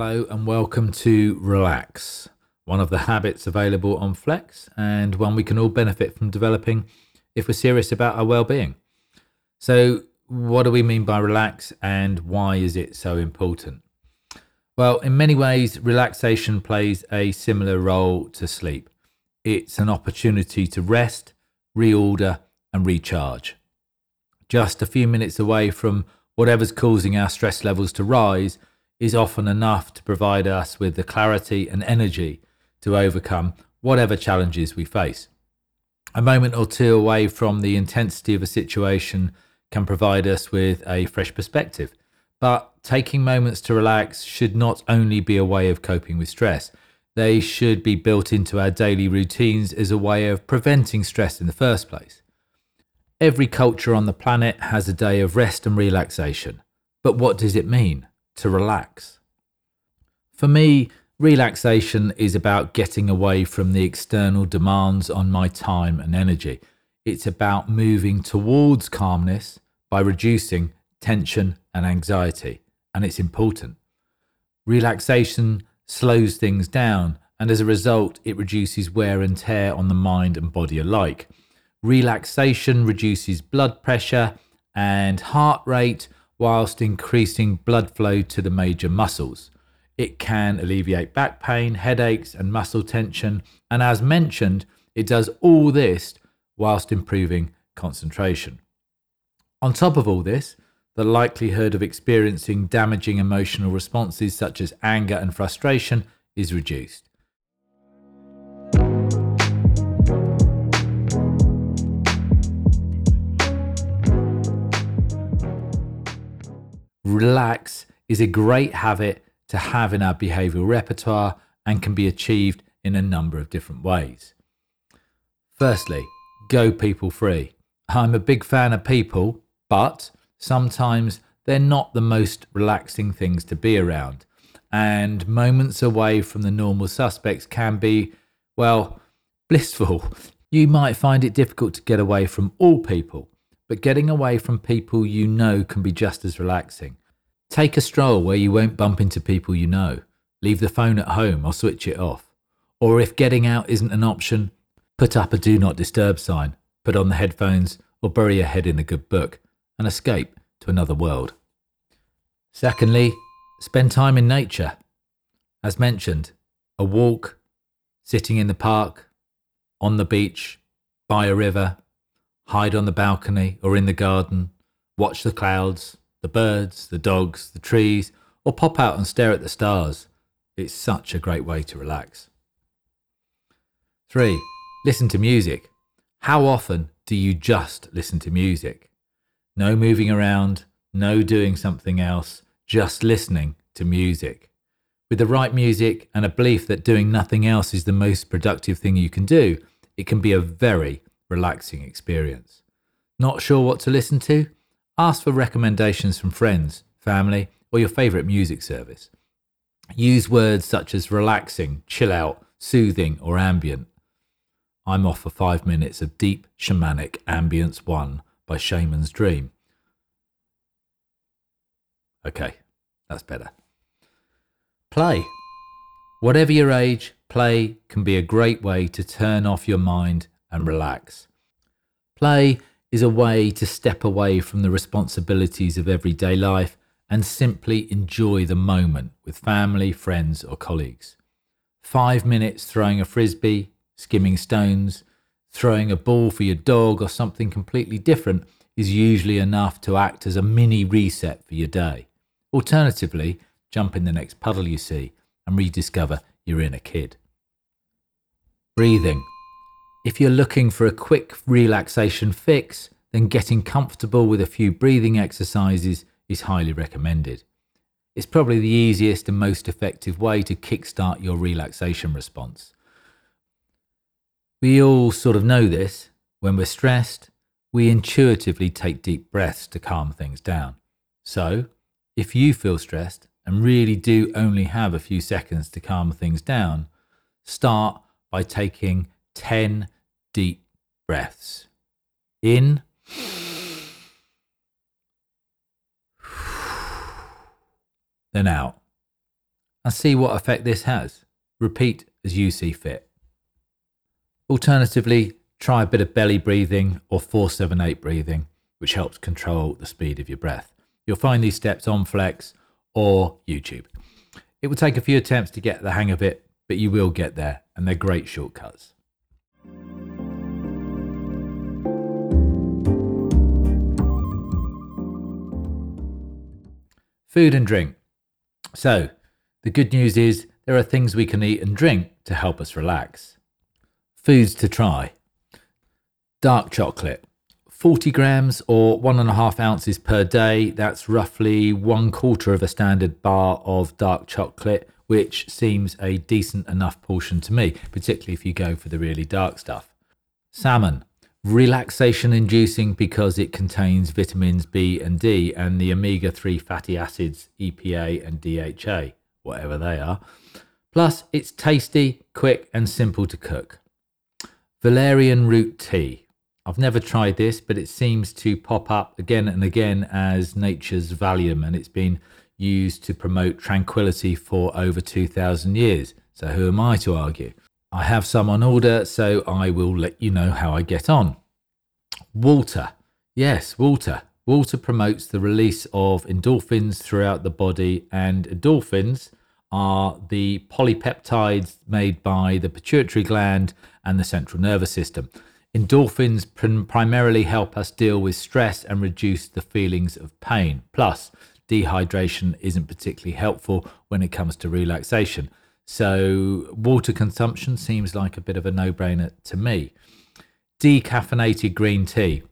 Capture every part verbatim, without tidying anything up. Hello and welcome to Relax, one of the habits available on Flex and one we can all benefit from developing if we're serious about our well-being. So what do we mean by relax and why is it so important? Well, in many ways, relaxation plays a similar role to sleep. It's an opportunity to rest, reorder and recharge. Just a few minutes away from whatever's causing our stress levels to rise is often enough to provide us with the clarity and energy to overcome whatever challenges we face. A moment or two away from the intensity of a situation can provide us with a fresh perspective, but taking moments to relax should not only be a way of coping with stress. They should be built into our daily routines as a way of preventing stress in the first place. Every culture on the planet has a day of rest and relaxation, but what does it mean to relax? For me, relaxation is about getting away from the external demands on my time and energy. It's about moving towards calmness by reducing tension and anxiety, and it's important. Relaxation slows things down, and as a result, it reduces wear and tear on the mind and body alike. Relaxation reduces blood pressure and heart rate, whilst increasing blood flow to the major muscles. It can alleviate back pain, headaches and muscle tension, and as mentioned, it does all this whilst improving concentration. On top of all this, the likelihood of experiencing damaging emotional responses such as anger and frustration is reduced. Relax is a great habit to have in our behavioural repertoire and can be achieved in a number of different ways. Firstly, go people free. I'm a big fan of people, but sometimes they're not the most relaxing things to be around, and moments away from the normal suspects can be, well, blissful. You might find it difficult to get away from all people, but getting away from people you know can be just as relaxing. Take a stroll where you won't bump into people you know. Leave the phone at home or switch it off. Or if getting out isn't an option, put up a do not disturb sign, put on the headphones or bury your head in a good book and escape to another world. Secondly, spend time in nature. As mentioned, a walk, sitting in the park, on the beach, by a river, hide on the balcony or in the garden, watch the clouds, the birds, the dogs, the trees, or pop out and stare at the stars. It's such a great way to relax. Three, listen to music. How often do you just listen to music? No moving around, no doing something else, just listening to music. With the right music and a belief that doing nothing else is the most productive thing you can do, it can be a very relaxing experience. Not sure what to listen to? Ask for recommendations from friends, family, or your favourite music service. Use words such as relaxing, chill out, soothing, or ambient. I'm off for five minutes of deep shamanic ambience one by Shaman's Dream. Okay, that's better. Play. Whatever your age, play can be a great way to turn off your mind and relax. Play is a way to step away from the responsibilities of everyday life and simply enjoy the moment with family, friends or colleagues. Five minutes throwing a frisbee, skimming stones, throwing a ball for your dog or something completely different is usually enough to act as a mini reset for your day. Alternatively, jump in the next puddle you see and rediscover your inner kid. Breathing. If you're looking for a quick relaxation fix, then getting comfortable with a few breathing exercises is highly recommended. It's probably the easiest and most effective way to kickstart your relaxation response. We all sort of know this. When we're stressed, we intuitively take deep breaths to calm things down. So, if you feel stressed and really do only have a few seconds to calm things down, start by taking ten deep breaths. In then out. and see what effect this has. Repeat as you see fit. Alternatively, try a bit of belly breathing or four seven eight breathing, which helps control the speed of your breath. You'll find these steps on Flex or YouTube. It will take a few attempts to get the hang of it, but you will get there, and they're great shortcuts. Food and drink. So, the good news is there are things we can eat and drink to help us relax. Foods to try. Dark chocolate, forty grams or one and a half ounces per day. That's roughly one quarter of a standard bar of dark chocolate, which seems a decent enough portion to me, particularly if you go for the really dark stuff. Salmon, relaxation inducing because it contains vitamins B and D and the omega three fatty acids, E P A and D H A, whatever they are. Plus, it's tasty, quick and simple to cook. Valerian root tea. I've never tried this, but it seems to pop up again and again as nature's Valium, and it's been used to promote tranquility for over two thousand years. So who am I to argue? I have some on order, so I will let you know how I get on. Water. Yes, water. Water promotes the release of endorphins throughout the body, and endorphins are the polypeptides made by the pituitary gland and the central nervous system. Endorphins prim- primarily help us deal with stress and reduce the feelings of pain. Plus, dehydration isn't particularly helpful when it comes to relaxation. So water consumption seems like a bit of a no-brainer to me. Decaffeinated green tea.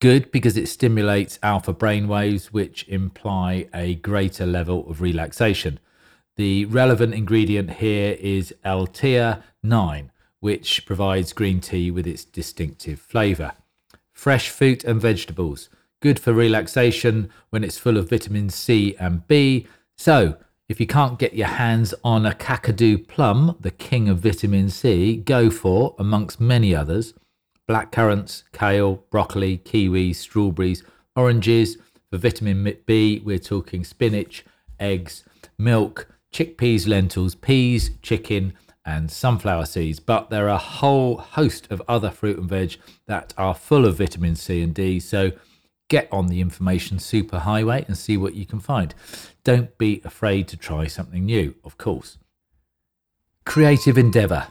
Good because it stimulates alpha brainwaves, which imply a greater level of relaxation. The relevant ingredient here is L-theanine, which provides green tea with its distinctive flavour. Fresh fruit and vegetables. Good for relaxation when it's full of vitamins C and B. So, if you can't get your hands on a Kakadu plum, the king of vitamin C, go for, amongst many others, blackcurrants, kale, broccoli, kiwis, strawberries, oranges. For vitamin B, we're talking spinach, eggs, milk, chickpeas, lentils, peas, chicken, and sunflower seeds. But there are a whole host of other fruit and veg that are full of vitamin C and D. So get on the information superhighway and see what you can find. Don't be afraid to try something new, of course. Creative endeavor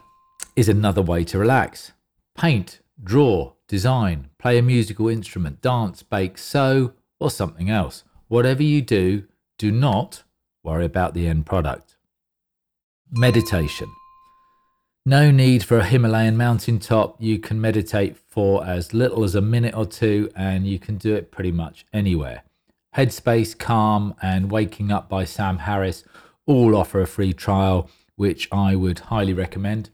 is another way to relax. Paint, draw, design, play a musical instrument, dance, bake, sew, or something else. Whatever you do, do not worry about the end product. Meditation. No need for a Himalayan mountaintop. You can meditate for as little as a minute or two, and you can do it pretty much anywhere. Headspace, Calm, and Waking Up by Sam Harris all offer a free trial, which I would highly recommend.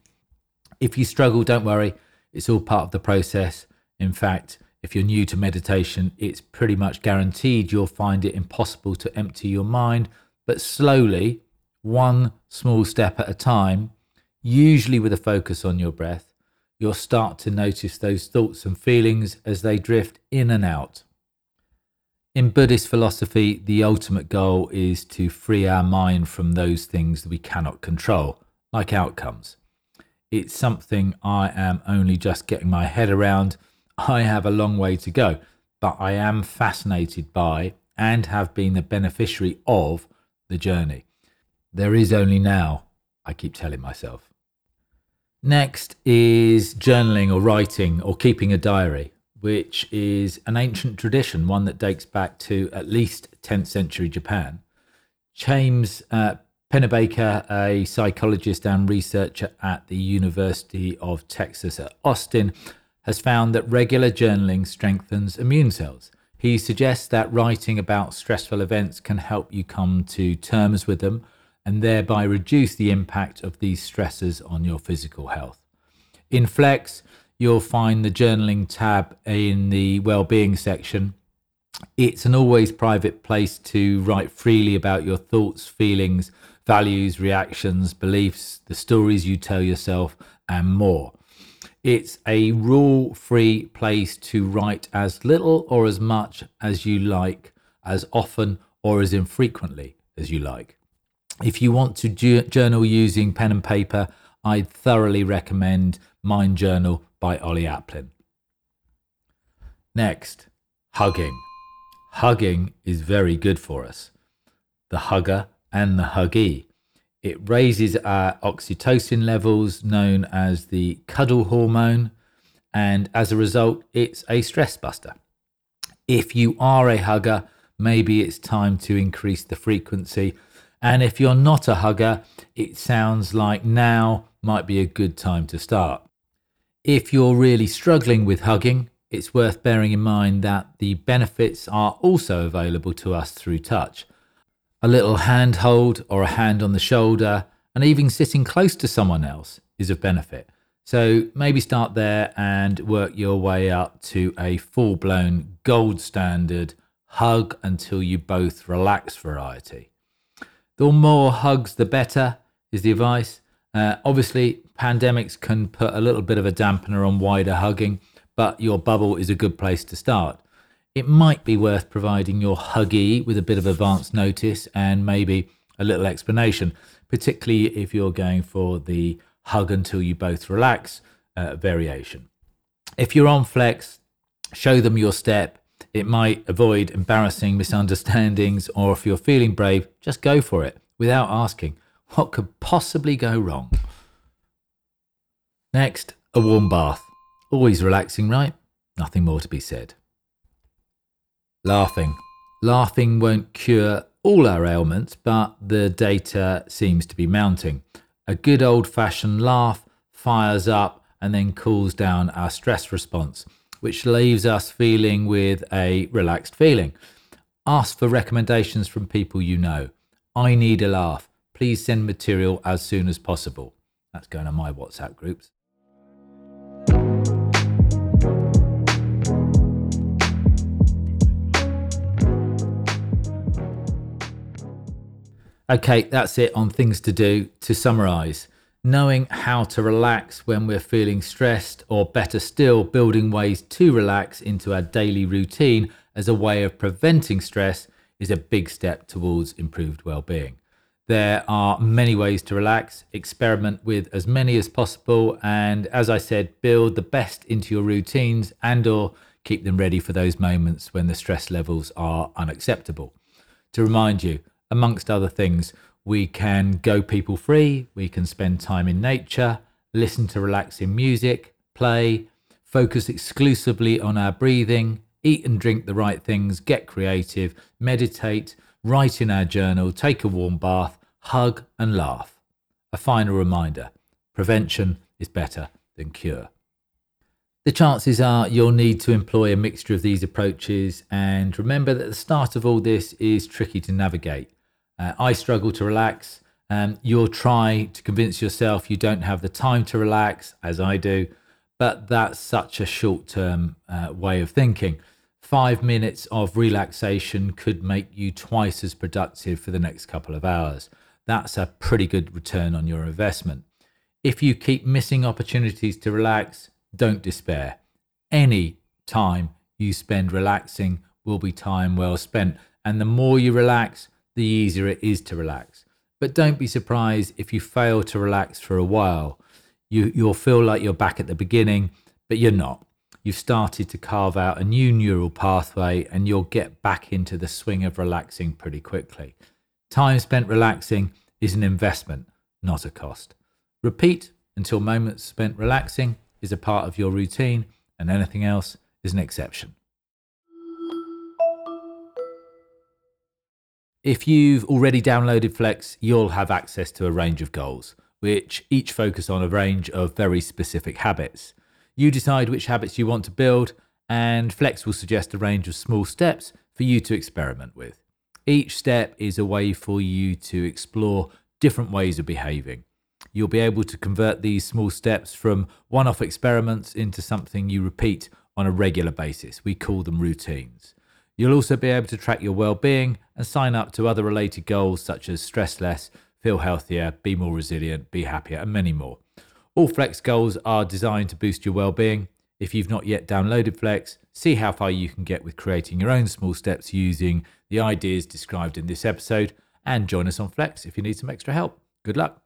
If you struggle, don't worry. It's all part of the process. In fact, if you're new to meditation, it's pretty much guaranteed you'll find it impossible to empty your mind. But slowly, one small step at a time, usually with a focus on your breath, you'll start to notice those thoughts and feelings as they drift in and out. In Buddhist philosophy, the ultimate goal is to free our mind from those things that we cannot control, like outcomes. It's something I am only just getting my head around. I have a long way to go, but I am fascinated by and have been the beneficiary of the journey. There is only now, I keep telling myself. Next is journaling or writing or keeping a diary, which is an ancient tradition, one that dates back to at least tenth century Japan. James uh, Pennebaker, a psychologist and researcher at the University of Texas at Austin, has found that regular journaling strengthens immune cells. He suggests that writing about stressful events can help you come to terms with them and thereby reduce the impact of these stresses on your physical health. In Flex, you'll find the journaling tab in the well-being section. It's an always private place to write freely about your thoughts, feelings, values, reactions, beliefs, the stories you tell yourself, and more. It's a rule-free place to write as little or as much as you like, as often or as infrequently as you like. if you want to ju- journal using pen and paper, I'd thoroughly recommend Mind Journal by Ollie Applin. Next, hugging. Hugging is very good for us. The hugger and the huggee. It raises our oxytocin levels, known as the cuddle hormone, and as a result, it's a stress buster. If you are a hugger, maybe it's time to increase the frequency. And if you're not a hugger, it sounds like now might be a good time to start. If you're really struggling with hugging, it's worth bearing in mind that the benefits are also available to us through touch. A little handhold or a hand on the shoulder, and even sitting close to someone else is of benefit. So maybe start there and work your way up to a full-blown gold standard hug until you both relax variety. The more hugs, the better is the advice. Uh, obviously, pandemics can put a little bit of a dampener on wider hugging, but your bubble is a good place to start. It might be worth providing your huggy with a bit of advance notice and maybe a little explanation, particularly if you're going for the hug until you both relax uh, variation. If you're on Flex, show them your step. It might avoid embarrassing misunderstandings, or if you're feeling brave, just go for it without asking what could possibly go wrong. Next, a warm bath. Always relaxing, right? Nothing more to be said. Laughing. Laughing won't cure all our ailments, but the data seems to be mounting. A good old-fashioned laugh fires up and then cools down our stress response, which leaves us feeling with a relaxed feeling. Ask for recommendations from people you know. I need a laugh. Please send material as soon as possible. That's going on my WhatsApp groups. Okay, that's it on things to do. To summarise, knowing how to relax when we're feeling stressed, or better still, building ways to relax into our daily routine as a way of preventing stress is a big step towards improved well-being. There are many ways to relax, experiment with as many as possible, and as I said, build the best into your routines and or keep them ready for those moments when the stress levels are unacceptable. To remind you, amongst other things, we can go people free, we can spend time in nature, listen to relaxing music, play, focus exclusively on our breathing, eat and drink the right things, get creative, meditate, write in our journal, take a warm bath, hug and laugh. A final reminder, prevention is better than cure. The chances are you'll need to employ a mixture of these approaches, and remember that the start of all this is tricky to navigate. Uh, I struggle to relax. Um, you'll try to convince yourself you don't have the time to relax, as I do, but that's such a short-term uh, way of thinking. Five minutes of relaxation could make you twice as productive for the next couple of hours. That's a pretty good return on your investment. If you keep missing opportunities to relax, don't despair. Any time you spend relaxing will be time well spent, and the more you relax, the easier it is to relax. But don't be surprised if you fail to relax for a while. You, you'll feel like you're back at the beginning, but you're not. You've started to carve out a new neural pathway, and you'll get back into the swing of relaxing pretty quickly. Time spent relaxing is an investment, not a cost. Repeat until moments spent relaxing is a part of your routine, and anything else is an exception. If you've already downloaded Flex, you'll have access to a range of goals, which each focus on a range of very specific habits. You decide which habits you want to build, and Flex will suggest a range of small steps for you to experiment with. Each step is a way for you to explore different ways of behaving. You'll be able to convert these small steps from one-off experiments into something you repeat on a regular basis. We call them routines. You'll also be able to track your well-being and sign up to other related goals such as stress less, feel healthier, be more resilient, be happier, and many more. All Flex goals are designed to boost your well-being. If you've not yet downloaded Flex, see how far you can get with creating your own small steps using the ideas described in this episode and join us on Flex if you need some extra help. Good luck.